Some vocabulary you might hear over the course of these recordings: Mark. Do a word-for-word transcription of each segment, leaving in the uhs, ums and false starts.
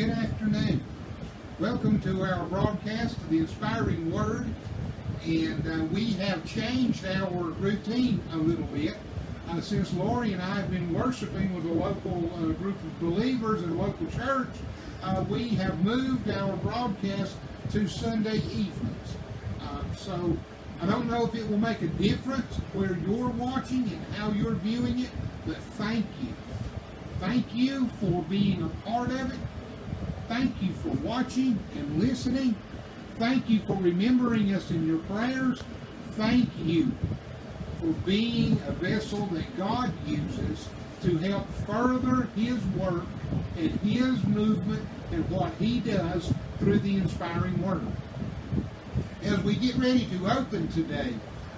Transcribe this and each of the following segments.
Good afternoon. Welcome to our broadcast of the Inspiring Word. And uh, we have changed our routine a little bit. Uh, since Lori and I have been worshiping with a local uh, group of believers in a local church, uh, we have moved our broadcast to Sunday evenings. Uh, so I don't know if it will make a difference where you're watching and how you're viewing it, but thank you. Thank you for being a part of it. Thank you for watching and listening. Thank you for remembering us in your prayers. Thank you for being a vessel that God uses to help further His work and His movement and what He does through the Inspiring Word. As we get ready to open today,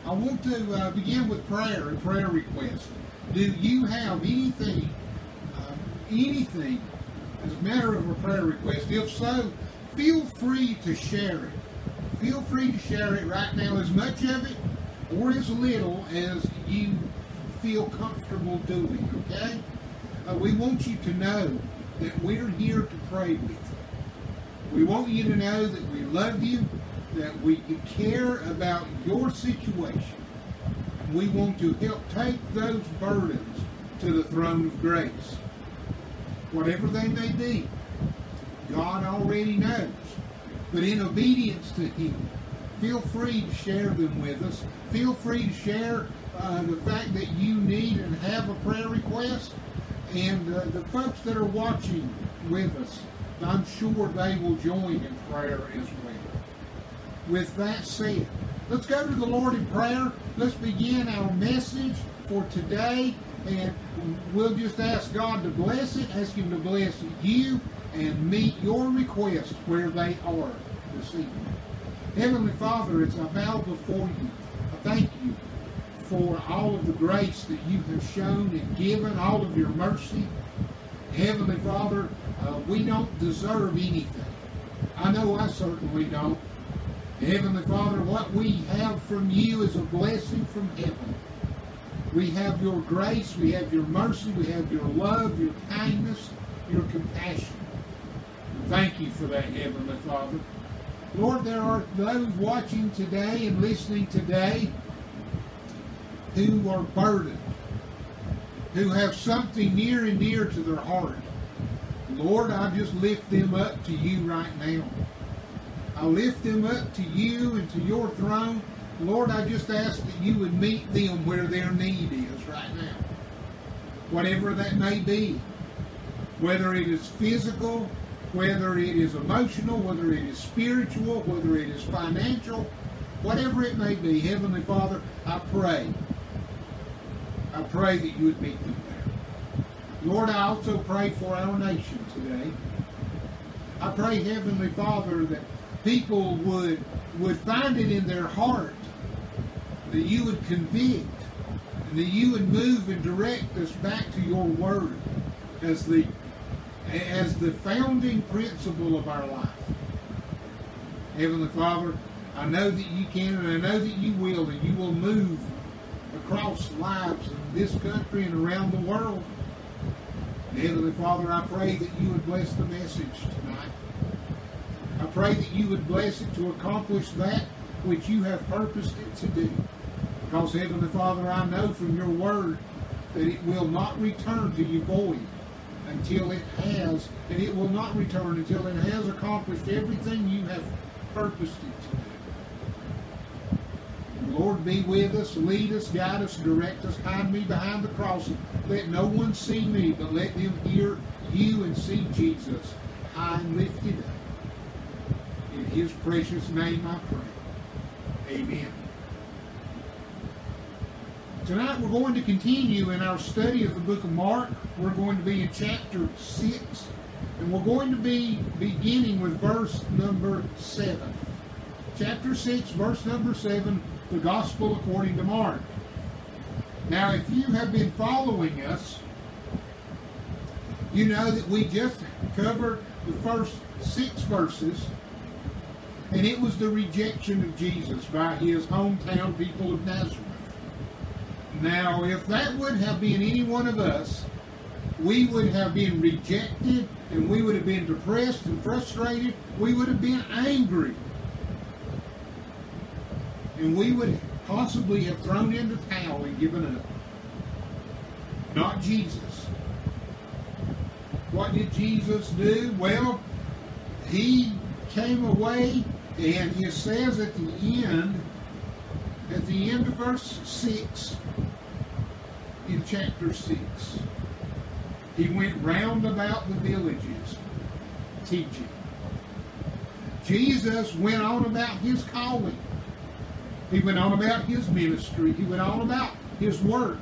I want to uh, begin with prayer and prayer requests. Do you have anything, uh, anything as a matter of a prayer request? If so, feel free to share it. Feel free to share it right now, as much of it or as little as you feel comfortable doing, okay? Uh, we want you to know that we're here to pray with you. We want you to know that we love you, that we care about your situation. We want to help take those burdens to the throne of grace. Whatever they may be, God already knows. But in obedience to Him, feel free to share them with us. Feel free to share uh, the fact that you need and have a prayer request. And uh, the folks that are watching with us, I'm sure they will join in prayer as well. With that said, let's go to the Lord in prayer. Let's begin our message for today. And we'll just ask God to bless it, ask Him to bless you, and meet your requests where they are this evening. Heavenly Father, as I bow before you, I thank you for all of the grace that you have shown and given, all of your mercy. Heavenly Father, uh, we don't deserve anything. I know I certainly don't. Heavenly Father, what we have from you is a blessing from heaven. We have your grace, we have your mercy, we have your love, your kindness, your compassion. Thank you for that, Heavenly Father. Lord, there are those watching today and listening today who are burdened, who have something near and dear to their heart. Lord, I just lift them up to you right now. I lift them up to you and to your throne. Lord, I just ask that you would meet them where their need is right now. Whatever that may be, whether it is physical, whether it is emotional, whether it is spiritual, whether it is financial, whatever it may be, Heavenly Father, I pray. I pray that you would meet them there. Lord, I also pray for our nation today. I pray, Heavenly Father, that people would, would find it in their heart that you would convict and that you would move and direct us back to your word as the as the founding principle of our life. Heavenly Father, I know that you can, and I know that you will, and you will move across lives in this country and around the world. Heavenly Father, I pray that you would bless the message tonight. I pray that you would bless it to accomplish that which you have purposed it to do. Because, Heavenly Father, I know from your word that it will not return to you void. Until it has, and it will not return until it has accomplished everything you have purposed it to do. Lord, be with us, lead us, guide us, direct us, hide me behind the cross. Let no one see me, but let them hear you and see Jesus, high and lifted up. In His precious name I pray. Amen. Tonight we're going to continue in our study of the book of Mark. We're going to be in chapter six, and we're going to be beginning with verse number seven. Chapter six, verse number seven, the Gospel according to Mark. Now, if you have been following us, you know that we just covered the first six verses, and it was the rejection of Jesus by His hometown people of Nazareth. Now, if that would have been any one of us, we would have been rejected, and we would have been depressed and frustrated. We would have been angry. And we would possibly have thrown in the towel and given up. Not Jesus. What did Jesus do? Well, he came away, and it says at the end, at the end of verse six, in chapter six, he went round about the villages teaching. Jesus went on about his calling. He went on about his ministry. He went on about his work.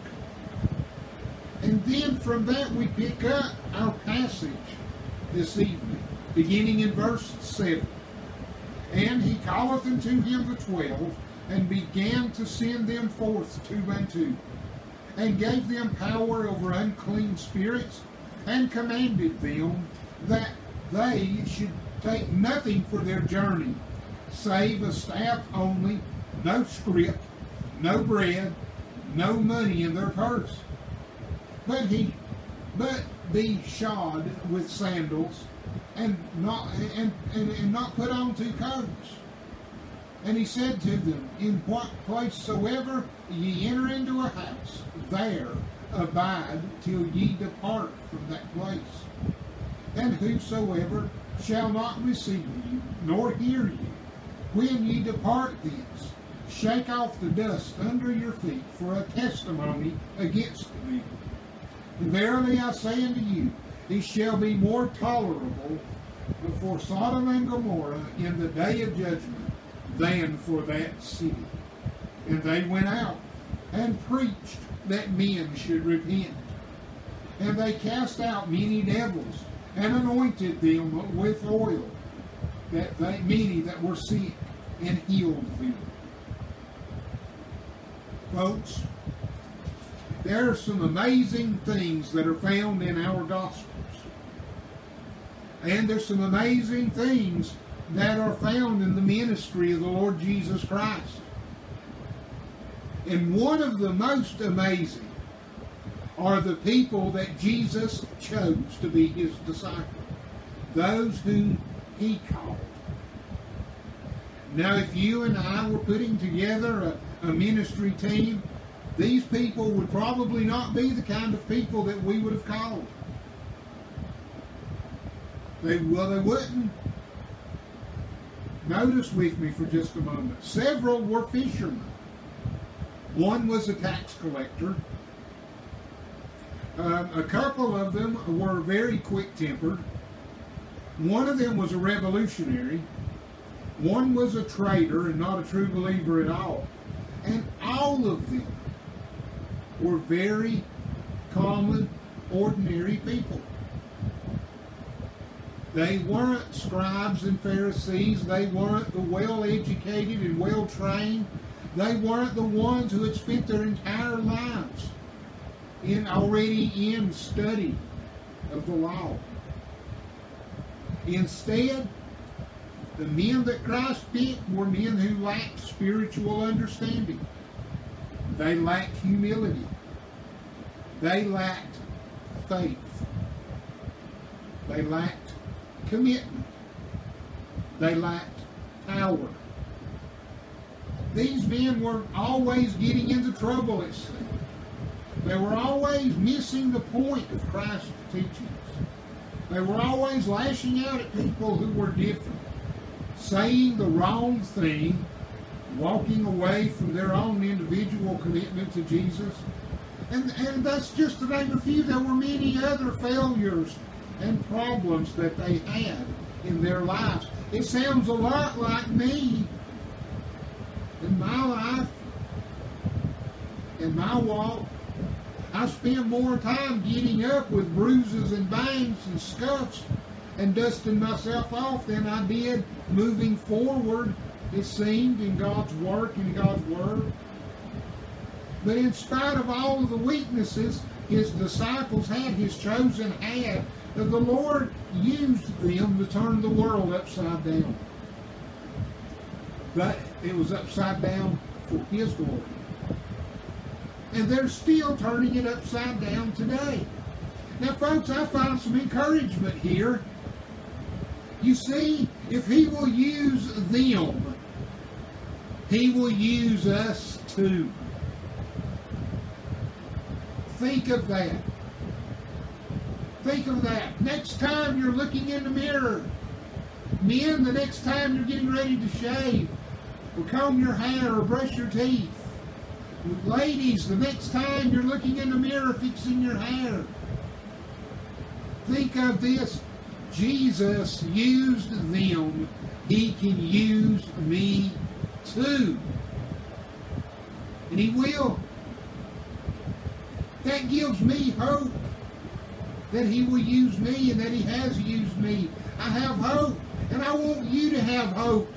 And then from that we pick up our passage this evening, beginning in verse seven. And he calleth unto him the twelve, and began to send them forth two by two, and gave them power over unclean spirits, and commanded them that they should take nothing for their journey, save a staff only, no scrip, no bread, no money in their purse. But he, but be shod with sandals, and not and, and, and not put on two coats. And he said to them, in what place soever ye enter into a house, there abide till ye depart from that place. And whosoever shall not receive you, nor hear you, when ye depart thence, shake off the dust under your feet for a testimony against them. Verily I say unto you, it shall be more tolerable for Sodom and Gomorrah in the day of judgment than for that city. And they went out and preached that men should repent. And they cast out many devils, and anointed them with oil, that they many that were sick, and healed them. Folks, there are some amazing things that are found in our Gospels. And there's some amazing things that are found in the ministry of the Lord Jesus Christ. And one of the most amazing are the people that Jesus chose to be his disciple, those whom he called. Now, if you and I were putting together a, a ministry team, these people would probably not be the kind of people that we would have called. They, well, they wouldn't. Notice with me for just a moment. Several were fishermen. One was a tax collector. Um, a couple of them were very quick-tempered. One of them was a revolutionary. One was a traitor and not a true believer at all. And all of them were very common, ordinary people. They weren't scribes and Pharisees. They weren't the well-educated and well-trained. They weren't the ones who had spent their entire lives in already in study of the law. Instead, the men that Christ picked were men who lacked spiritual understanding. They lacked humility. They lacked faith. They lacked commitment. They lacked power. These men were always getting into trouble, it seemed. They were always missing the point of Christ's teachings. They were always lashing out at people who were different, saying the wrong thing, walking away from their own individual commitment to Jesus. And, and that's just to name a few. There were many other failures and problems that they had in their lives. It sounds a lot like me in my life, in my walk. I spend more time getting up with bruises and bangs and scuffs and dusting myself off than I did moving forward, it seemed, in God's work and God's word. But in spite of all of the weaknesses his disciples had, his chosen had, the Lord used them to turn the world upside down. But it was upside down for his glory. And they're still turning it upside down today. Now, folks, I find some encouragement here. You see, if he will use them, he will use us too. Think of that. Think of that. Next time you're looking in the mirror, men, the next time you're getting ready to shave, or comb your hair, or brush your teeth. Ladies, the next time you're looking in the mirror, fixing your hair, think of this. Jesus used them. He can use me too. And He will. That gives me hope that He will use me and that He has used me. I have hope, and I want you to have hope.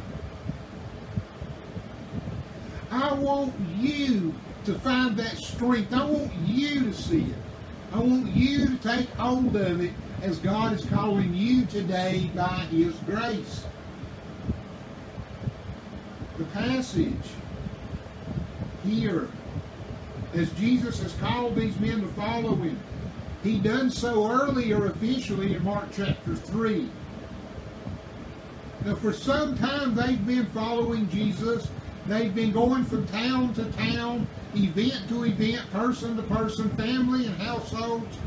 I want you to find that strength. I want you to see it. I want you to take hold of it as God is calling you today by His grace. The passage here, as Jesus has called these men to follow Him, He done so earlier officially in Mark chapter three. Now, for some time they've been following Jesus. They've been going from town to town, event to event, person to person, family and households,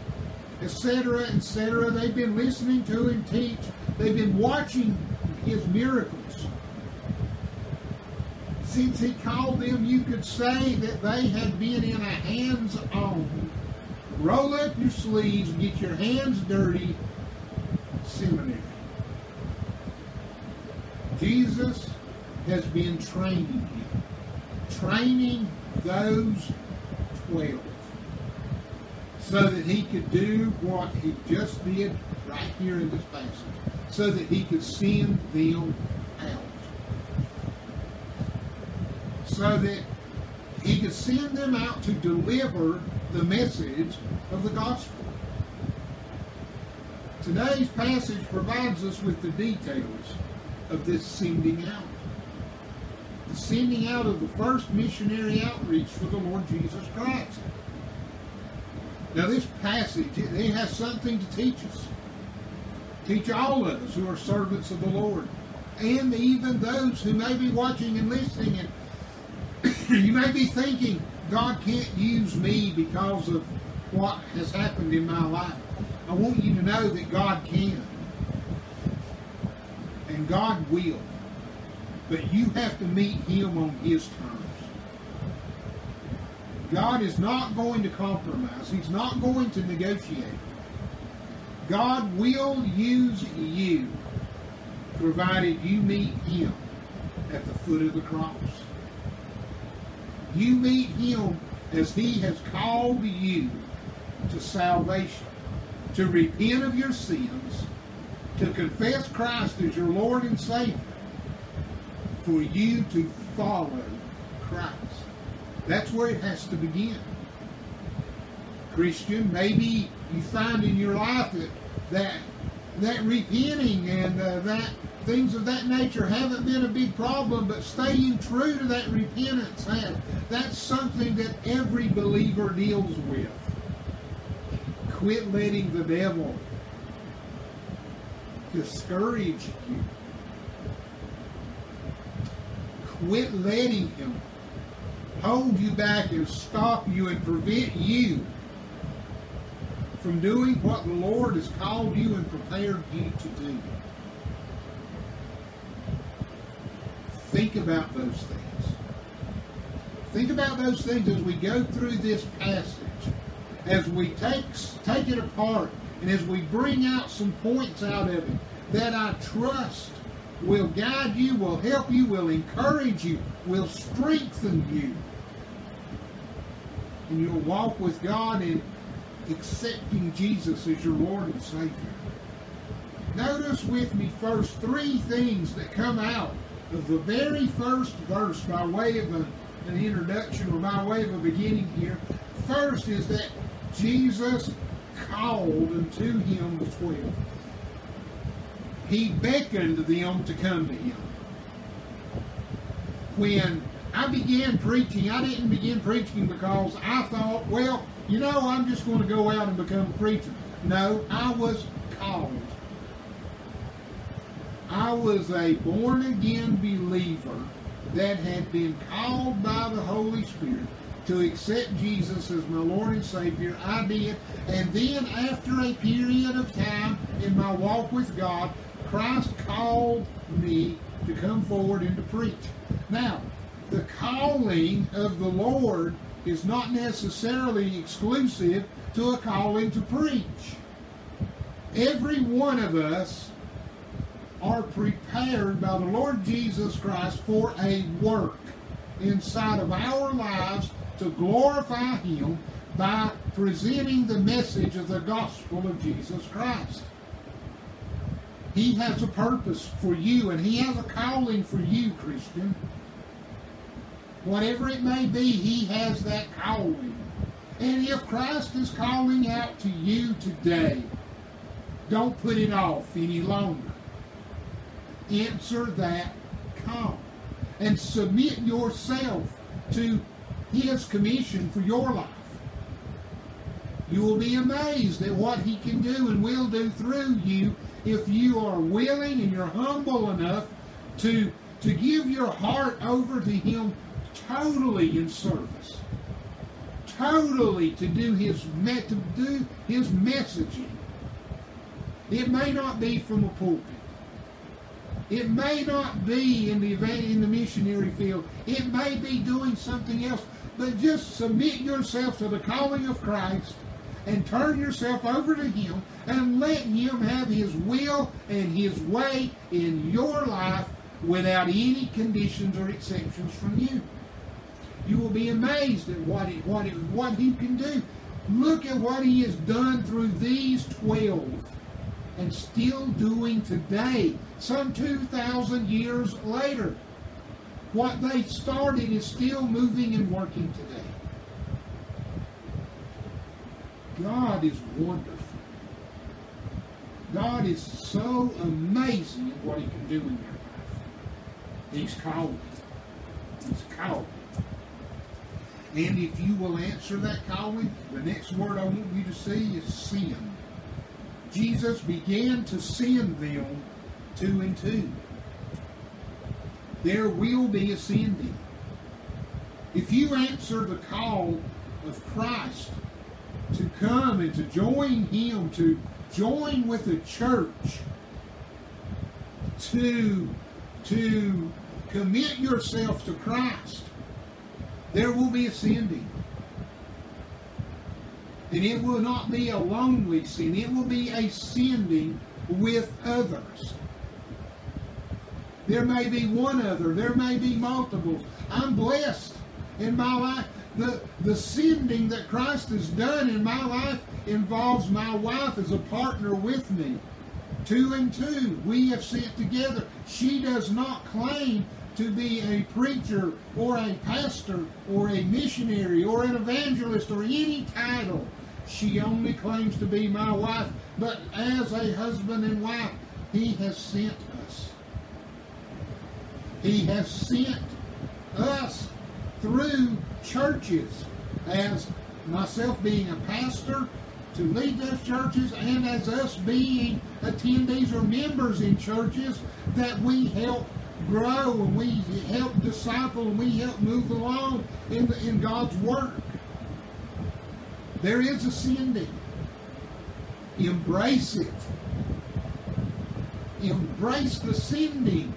et cetera, et cetera. They've been listening to Him teach. They've been watching His miracles. Since He called them, you could say that they had been in a hands-on, roll up your sleeves, get your hands dirty seminary. Jesus has been training you, training those twelve, so that He could do what He just did right here in this passage, so that He could send them out, so that He could send them out to deliver the message of the gospel. Today's passage provides us with the details of this sending out. The sending out of the first missionary outreach for the Lord Jesus Christ. Now, this passage, it, it has something to teach us. Teach all of us who are servants of the Lord. And even those who may be watching and listening. And you may be thinking, God can't use me because of what has happened in my life. I want you to know that God can. And God will. But you have to meet Him on His terms. God is not going to compromise. He's not going to negotiate. God will use you, provided you meet Him at the foot of the cross. You meet Him as He has called you to salvation, to repent of your sins, to confess Christ as your Lord and Savior, for you to follow Christ. That's where it has to begin. Christian, maybe you find in your life that that, that repenting and uh, that things of that nature haven't been a big problem, but staying true to that repentance has. That's something that every believer deals with. Quit letting the devil discourage you. Quit letting him hold you back and stop you and prevent you from doing what the Lord has called you and prepared you to do. Think about those things. Think about those things as we go through this passage, as we take, take it apart, and as we bring out some points out of it that I trust will guide you, will help you, will encourage you, will strengthen you. And you'll walk with God in accepting Jesus as your Lord and Savior. Notice with me first three things that come out of the very first verse by way of a, an introduction or by way of a beginning here. First is that Jesus called unto Him the twelve. He beckoned them to come to Him. When I began preaching, I didn't begin preaching because I thought, well, you know, I'm just going to go out and become a preacher. No, I was called. I was a born-again believer that had been called by the Holy Spirit to accept Jesus as my Lord and Savior. I did. And then after a period of time in my walk with God, Christ called me to come forward and to preach. Now, the calling of the Lord is not necessarily exclusive to a calling to preach. Every one of us are prepared by the Lord Jesus Christ for a work inside of our lives to glorify Him by presenting the message of the gospel of Jesus Christ. He has a purpose for you, and He has a calling for you, Christian. Whatever it may be, He has that calling. And if Christ is calling out to you today, don't put it off any longer. Answer that call and submit yourself to His commission for your life. You will be amazed at what He can do and will do through you if you are willing and you're humble enough to, to give your heart over to Him totally in service, totally to do his to do his messaging. It may not be from a pulpit. It may not be in the in the missionary field. It may be doing something else. But just submit yourself to the calling of Christ and turn yourself over to Him and let Him have His will and His way in your life without any conditions or exceptions from you. You will be amazed at what it, what it, what He can do. Look at what He has done through these twelve and still doing today, some two thousand years later. What they started is still moving and working today. God is wonderful. God is so amazing at what He can do in your life. He's called. He's called. And if you will answer that calling, the next word I want you to see is send. Jesus began to send them two and two. There will be a sending. If you answer the call of Christ to come and to join Him, to join with the church, to, to commit yourself to Christ, there will be a sending. And it will not be a lonely sending. It will be a sending with others. There may be one other. There may be multiple. I'm blessed in my life. The, the sending that Christ has done in my life involves my wife as a partner with me. Two and two, we have sent together. She does not claim to be a preacher or a pastor or a missionary or an evangelist or any title. She only claims to be my wife. But as a husband and wife, He has sent us. He has sent us through churches, as myself being a pastor to lead those churches, and as us being attendees or members in churches that we help grow and we help disciple and we help move along in the, in God's work. There is a sending. Embrace it. Embrace the sending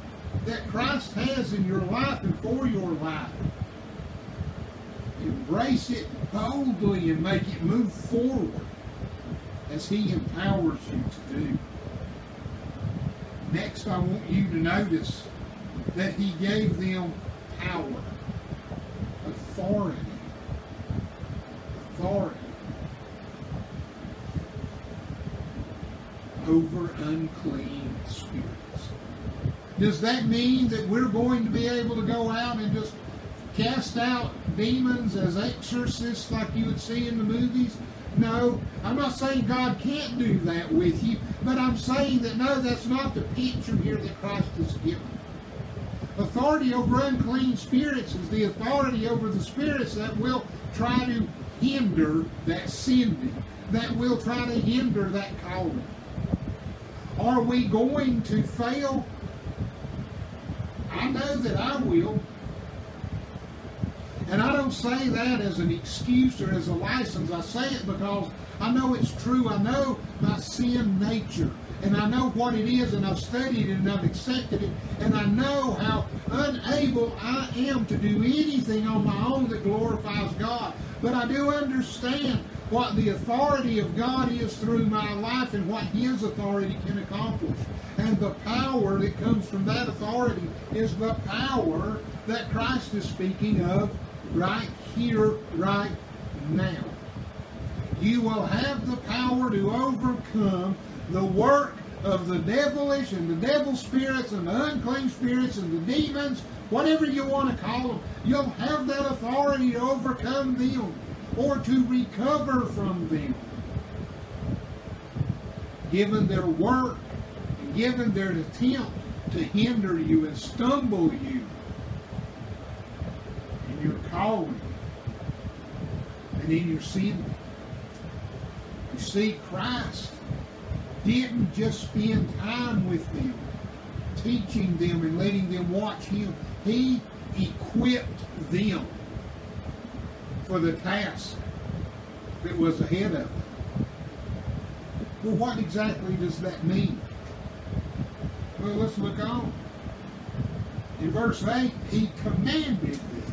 that Christ has in your life and for your life. Embrace it boldly and make it move forward as He empowers you to do. Next, I want you to notice that He gave them power, authority, authority over unclean spirits. Does that mean that we're going to be able to go out and just cast out demons as exorcists like you would see in the movies? No, I'm not saying God can't do that with you, but I'm saying that no, that's not the picture here that Christ has given. Authority over unclean spirits is the authority over the spirits that will try to hinder that sending, that will try to hinder that calling. Are we going to fail? I know that I will. And I don't say that as an excuse or as a license. I say it because I know it's true. I know my sin nature. And I know what it is, and I've studied it, and I've accepted it. And I know how unable I am to do anything on my own that glorifies God. But I do understand what the authority of God is through my life and what His authority can accomplish. And the power that comes from that authority is the power that Christ is speaking of right here, right now. You will have the power to overcome the work of the devilish and the devil spirits and the unclean spirits and the demons, whatever you want to call them. You'll have that authority to overcome them or to recover from them. Given their work, given their attempt to hinder you and stumble you in your calling and in your sin. You see, Christ didn't just spend time with them, teaching them and letting them watch Him. He equipped them for the task that was ahead of them. Well, what exactly does that mean? Well, let's look on. In verse eight, He commanded them.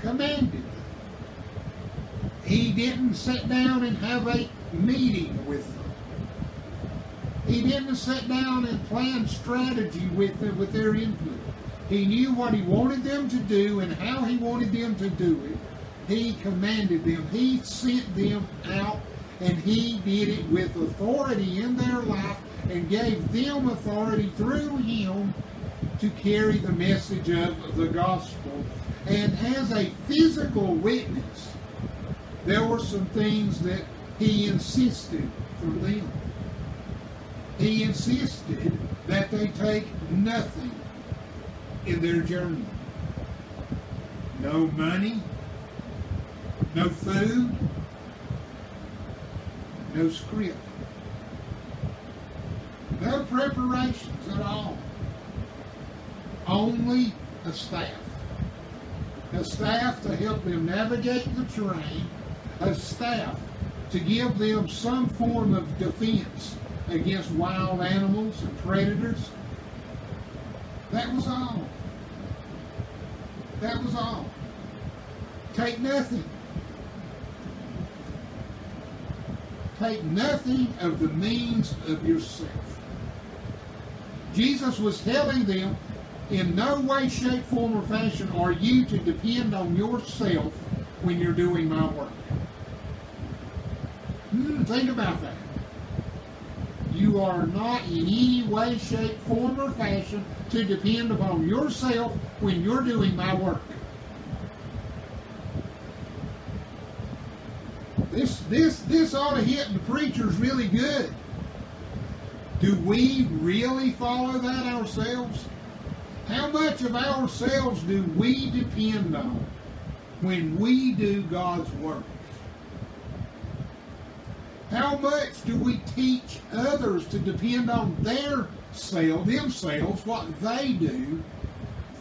Commanded them. He didn't sit down and have a meeting with them. He didn't sit down and plan strategy with them, with their input. He knew what He wanted them to do and how He wanted them to do it. He commanded them. He sent them out, and He did it with authority in their life and gave them authority through Him to carry the message of the gospel. And as a physical witness, there were some things that He insisted from them. He insisted that they take nothing in their journey. No money, no food, no script, no preparations at all. Only a staff. A staff to help them navigate the terrain. A staff to give them some form of defense against wild animals and predators. That was all. That was all. Take nothing. Take nothing of the means of yourself. Jesus was telling them, in no way, shape, form, or fashion are you to depend on yourself when you're doing my work. Hmm, think about that. You are not in any way, shape, form, or fashion to depend upon yourself when you're doing my work. This, this, this ought to hit the preachers really good. Do we really follow that ourselves? How much of ourselves do we depend on when we do God's work? How much do we teach others to depend on their self, themselves, what they do,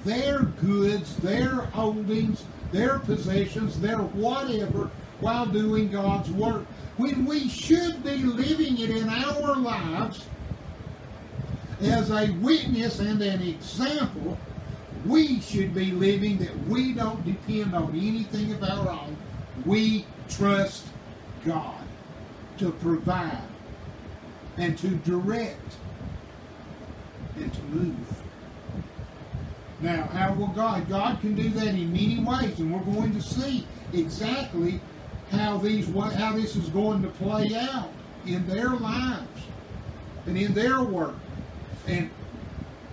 their goods, their holdings, their possessions, their whatever, while doing God's work, when we should be living it in our lives as a witness and an example? We should be living that we don't depend on anything of our own. We trust God to provide and to direct and to move. Now, how will God? God can do that in many ways, and we're going to see exactly how these how this is going to play out in their lives and in their work. And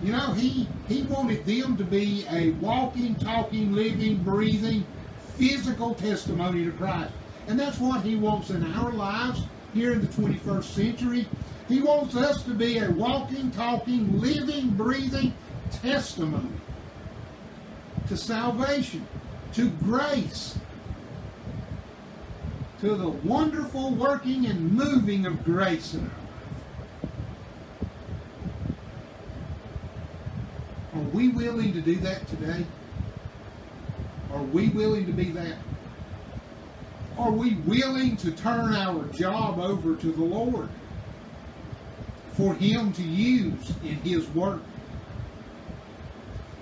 you know, he he wanted them to be a walking, talking, living, breathing, physical testimony to Christ, and that's what He wants in our lives. Here in the twenty-first century, He wants us to be a walking, talking, living, breathing testimony to salvation, to grace, to the wonderful working and moving of grace in our life. Are we willing to do that today? Are we willing to be that? Are we willing to turn our job over to the Lord for Him to use in His work?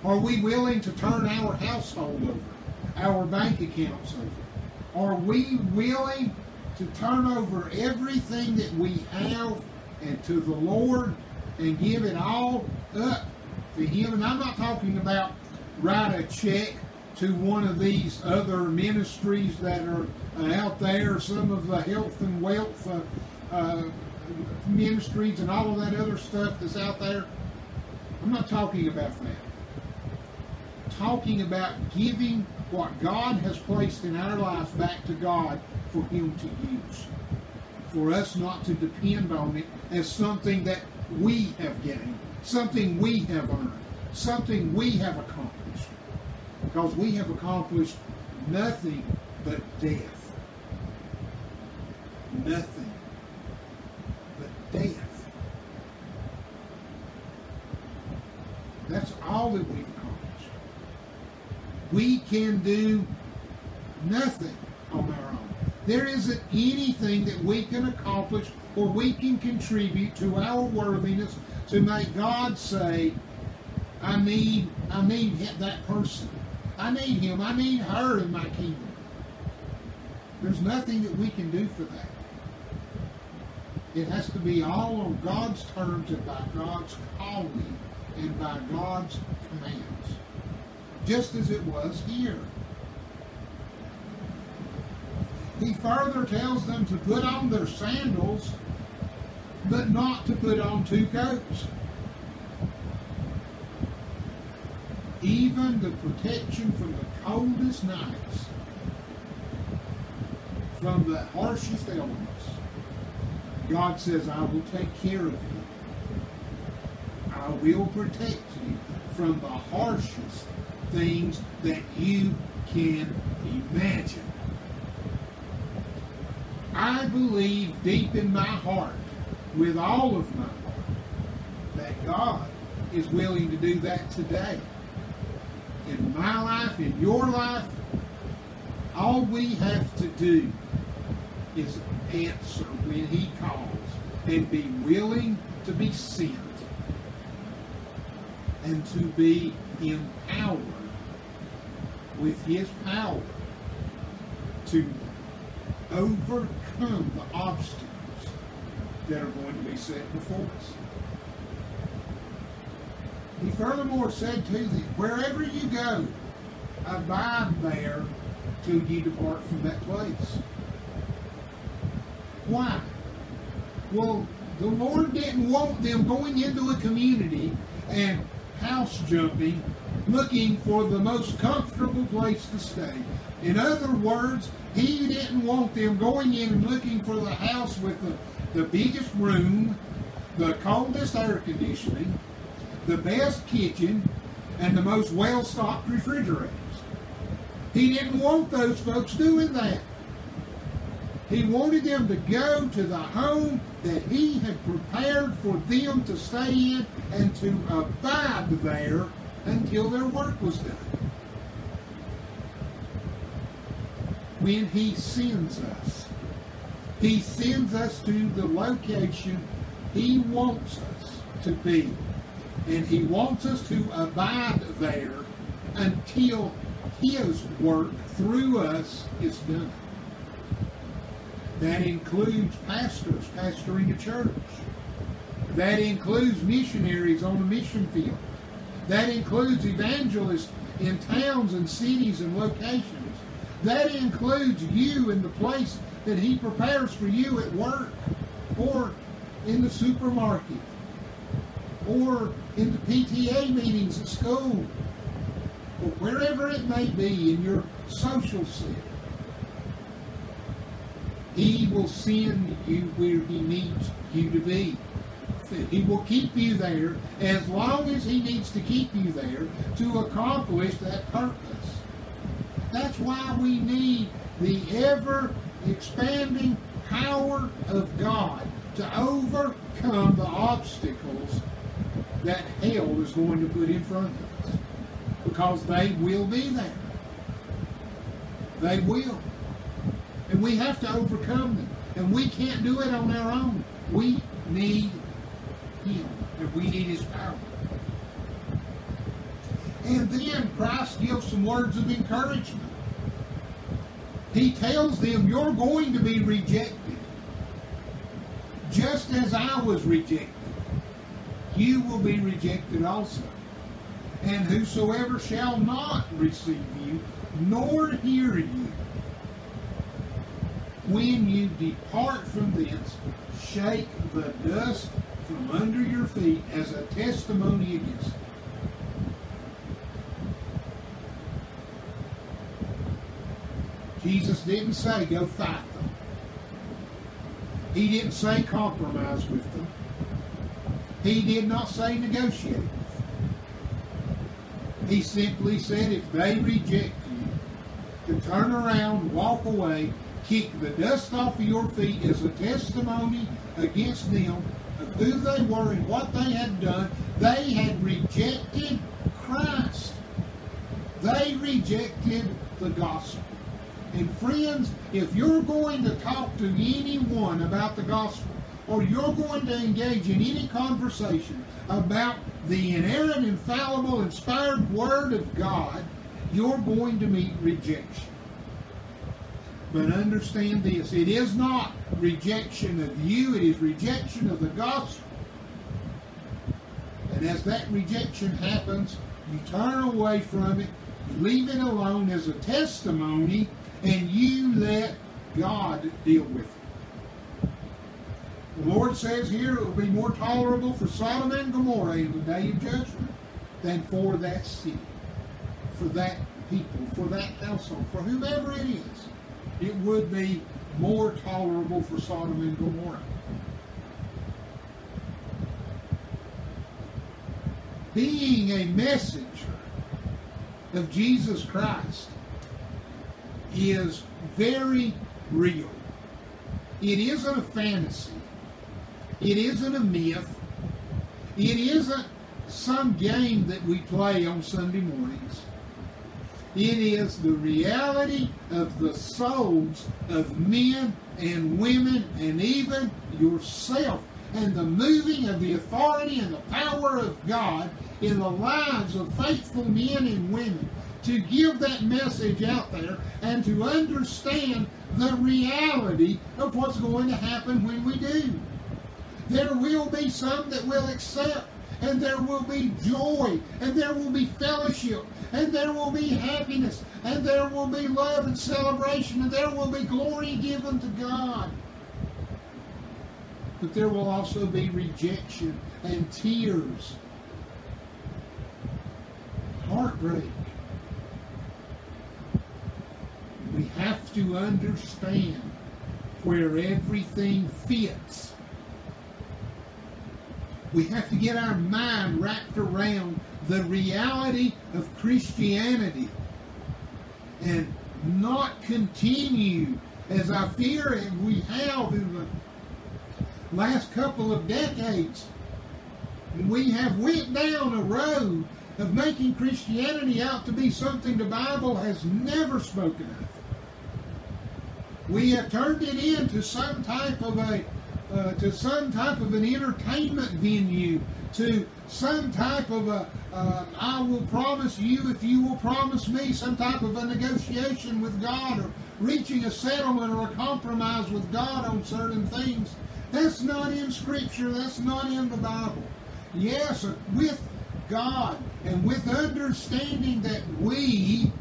Are we willing to turn our household over, our bank accounts over? Are we willing to turn over everything that we have and to the Lord and give it all up to Him? And I'm not talking about write a check to one of these other ministries that are uh, out there, some of the health and wealth uh, uh, ministries and all of that other stuff that's out there. I'm not talking about that. I'm talking about giving what God has placed in our life back to God for Him to use. For us not to depend on it as something that we have gained, something we have earned, something we have accomplished. Because we have accomplished nothing but death. Nothing but death. That's all that we've accomplished. We can do nothing on our own. There isn't anything that we can accomplish or we can contribute to our worthiness to make God say, I need, I need that person. I need him. I need her in my kingdom. There's nothing that we can do for that. It has to be all on God's terms and by God's calling and by God's commands. Just as it was here. He further tells them to put on their sandals, but not to put on two coats. Even the protection from the coldest nights, from the harshest elements, God says, I will take care of you. I will protect you from the harshest things that you can imagine. I believe deep in my heart, with all of my heart, that God is willing to do that today. In my life, in your life, all we have to do is answer when He calls and be willing to be sent and to be empowered with His power to overcome the obstacles that are going to be set before us. He furthermore said to them, wherever you go, abide there till you depart from that place. Why? Well, the Lord didn't want them going into a community and house jumping, looking for the most comfortable place to stay. In other words, He didn't want them going in and looking for the house with the, the biggest room, the coldest air conditioning, the best kitchen, and the most well-stocked refrigerators. He didn't want those folks doing that. He wanted them to go to the home that He had prepared for them to stay in and to abide there until their work was done. When He sends us, He sends us to the location He wants us to be. And He wants us to abide there until His work through us is done. That includes pastors pastoring a church. That includes missionaries on a mission field. That includes evangelists in towns and cities and locations. That includes you in the place that He prepares for you at work or in the supermarket, or in the P T A meetings at school, or wherever it may be in your social setting. He will send you where He needs you to be. He will keep you there as long as He needs to keep you there to accomplish that purpose. That's why we need the ever expanding power of God to overcome the obstacles that hell is going to put in front of us. Because they will be there. They will. And we have to overcome them. And we can't do it on our own. We need Him. And we need His power. And then Christ gives some words of encouragement. He tells them, you're going to be rejected. Just as I was rejected, you will be rejected also. And whosoever shall not receive you, nor hear you, when you depart from thence, shake the dust from under your feet as a testimony against them. Jesus didn't say, go fight them. He didn't say, compromise with them. He did not say, negotiate with them. He simply said, if they reject you, to turn around, walk away, kick the dust off of your feet as a testimony against them of who they were and what they had done. They had rejected Christ. They rejected the gospel. And friends, if you're going to talk to anyone about the gospel, or you're going to engage in any conversation about the inerrant, infallible, inspired Word of God, you're going to meet rejection. But understand this, it is not rejection of you, it is rejection of the gospel. And as that rejection happens, you turn away from it, you leave it alone as a testimony, and you let God deal with it. The Lord says here, it will be more tolerable for Sodom and Gomorrah in the day of judgment than for that city, for that people, for that household, for whomever it is. It would be more tolerable for Sodom and Gomorrah. Being a messenger of Jesus Christ is very real. It isn't a fantasy. It isn't a myth. It isn't some game that we play on Sunday mornings. It is the reality of the souls of men and women and even yourself, and the moving of the authority and the power of God in the lives of faithful men and women to give that message out there and to understand the reality of what's going to happen when we do. There will be some that will accept, and there will be joy, and there will be fellowship, and there will be happiness, and there will be love and celebration, and there will be glory given to God. But there will also be rejection and tears, heartbreak. We have to understand where everything fits. We have to get our mind wrapped around the reality of Christianity and not continue, as I fear it we have in the last couple of decades. We have went down a road of making Christianity out to be something the Bible has never spoken of. We have turned it into some type of a, uh, to some type of an entertainment venue, to some type of a, uh, I will promise you if you will promise me, some type of a negotiation with God, or reaching a settlement or a compromise with God on certain things. That's not in Scripture. That's not in the Bible. Yes, with God and with understanding that we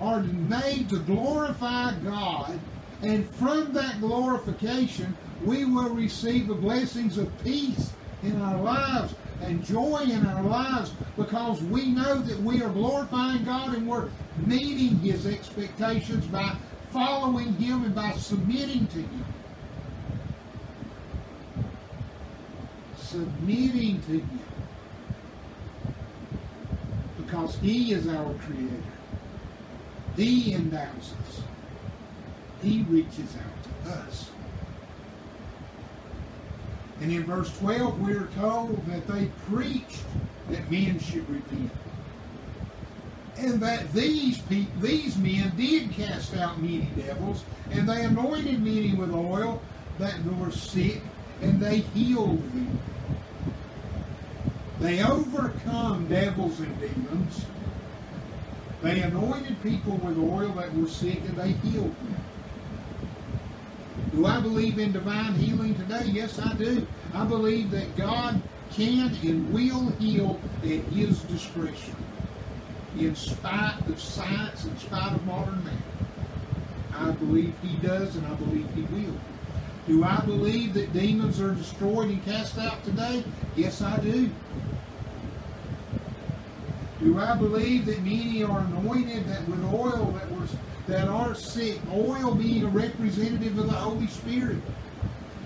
are made to glorify God, and from that glorification we will receive the blessings of peace in our lives and joy in our lives, because we know that we are glorifying God and we're meeting His expectations by following Him and by submitting to Him. Submitting to Him, because He is our Creator. He endows us. He reaches out to us. And in verse twelve, we are told that they preached that men should repent. And that these people, these men did cast out many devils, and they anointed many with oil that were sick, and they healed them. They overcome devils and demons. They anointed people with oil that were sick, and they healed them. Do I believe in divine healing today? Yes, I do. I believe that God can and will heal at His discretion, in spite of science, in spite of modern man. I believe He does, and I believe He will. Do I believe that demons are destroyed and cast out today? Yes, I do. Do I believe that many are anointed that with oil that were that are sick, oil being a representative of the Holy Spirit?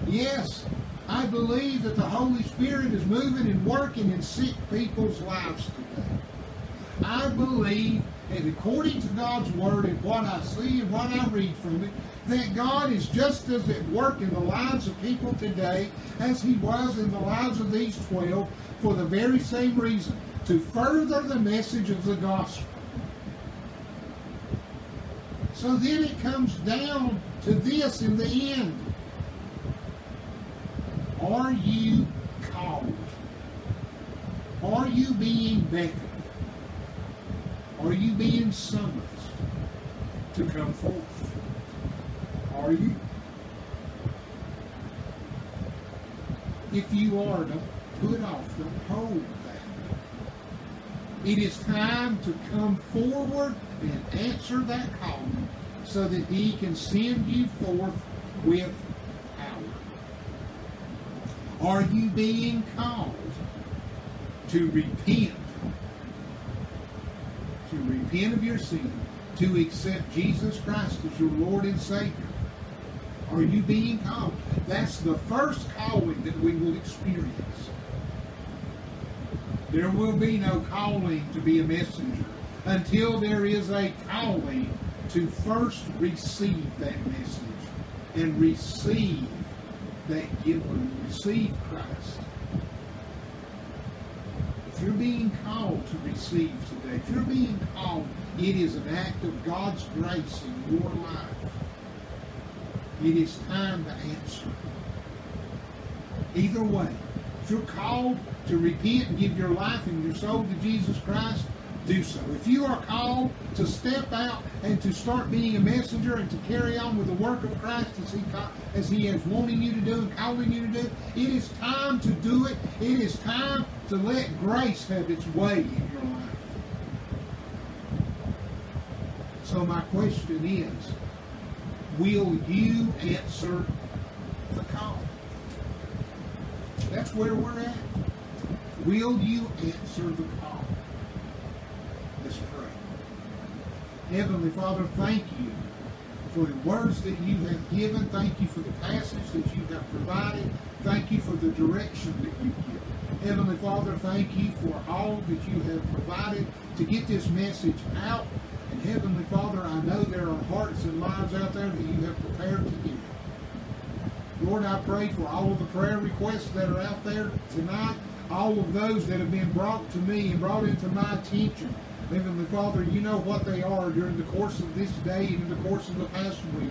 Yes, I believe that the Holy Spirit is moving and working in sick people's lives today. I believe, and according to God's Word and what I see and what I read from it, that God is just as at work in the lives of people today as He was in the lives of these twelve for the very same reason, to further the message of the gospel. So then it comes down to this in the end. Are you called? Are you being beckoned? Are you being summoned to come forth? Are you? If you are, don't put off, don't hold that. It is time to come forward and answer that calling so that He can send you forth with power. Are you being called to repent? To repent of your sin, to accept Jesus Christ as your Lord and Savior. Are you being called? That's the first calling that we will experience. There will be no calling to be a messenger until there is a calling to first receive that message and receive that gift, receive Christ. If you're being called to receive today, if you're being called, it is an act of God's grace in your life. It is time to answer. Either way, if you're called to repent and give your life and your soul to Jesus Christ, do so. If you are called to step out and to start being a messenger and to carry on with the work of Christ as He, as he is wanting you to do and calling you to do, it is time to do it. It is time to let grace have its way in your life. So my question is, will you answer the call? That's where we're at. Will you answer the call? Let's pray. Heavenly Father, thank You for the words that You have given. Thank You for the passage that You have provided. Thank You for the direction that You've given. Heavenly Father, thank You for all that You have provided to get this message out. And Heavenly Father, I know there are hearts and lives out there that You have prepared to hear. Lord, I pray for all of the prayer requests that are out there tonight, all of those that have been brought to me and brought into my attention. Heavenly Father, You know what they are during the course of this day and in the course of the past week.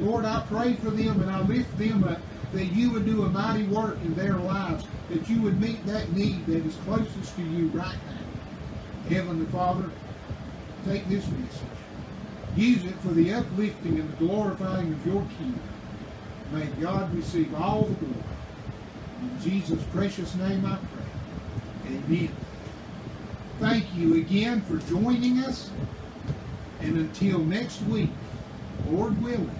Lord, I pray for them and I lift them up, that You would do a mighty work in their lives, that You would meet that need that is closest to You right now. Heavenly Father, take this message. Use it for the uplifting and the glorifying of Your kingdom. May God receive all the glory. In Jesus' precious name I pray. Amen. Thank you again for joining us. And until next week, Lord willing,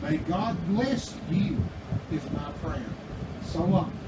may God bless you is my prayer. So long.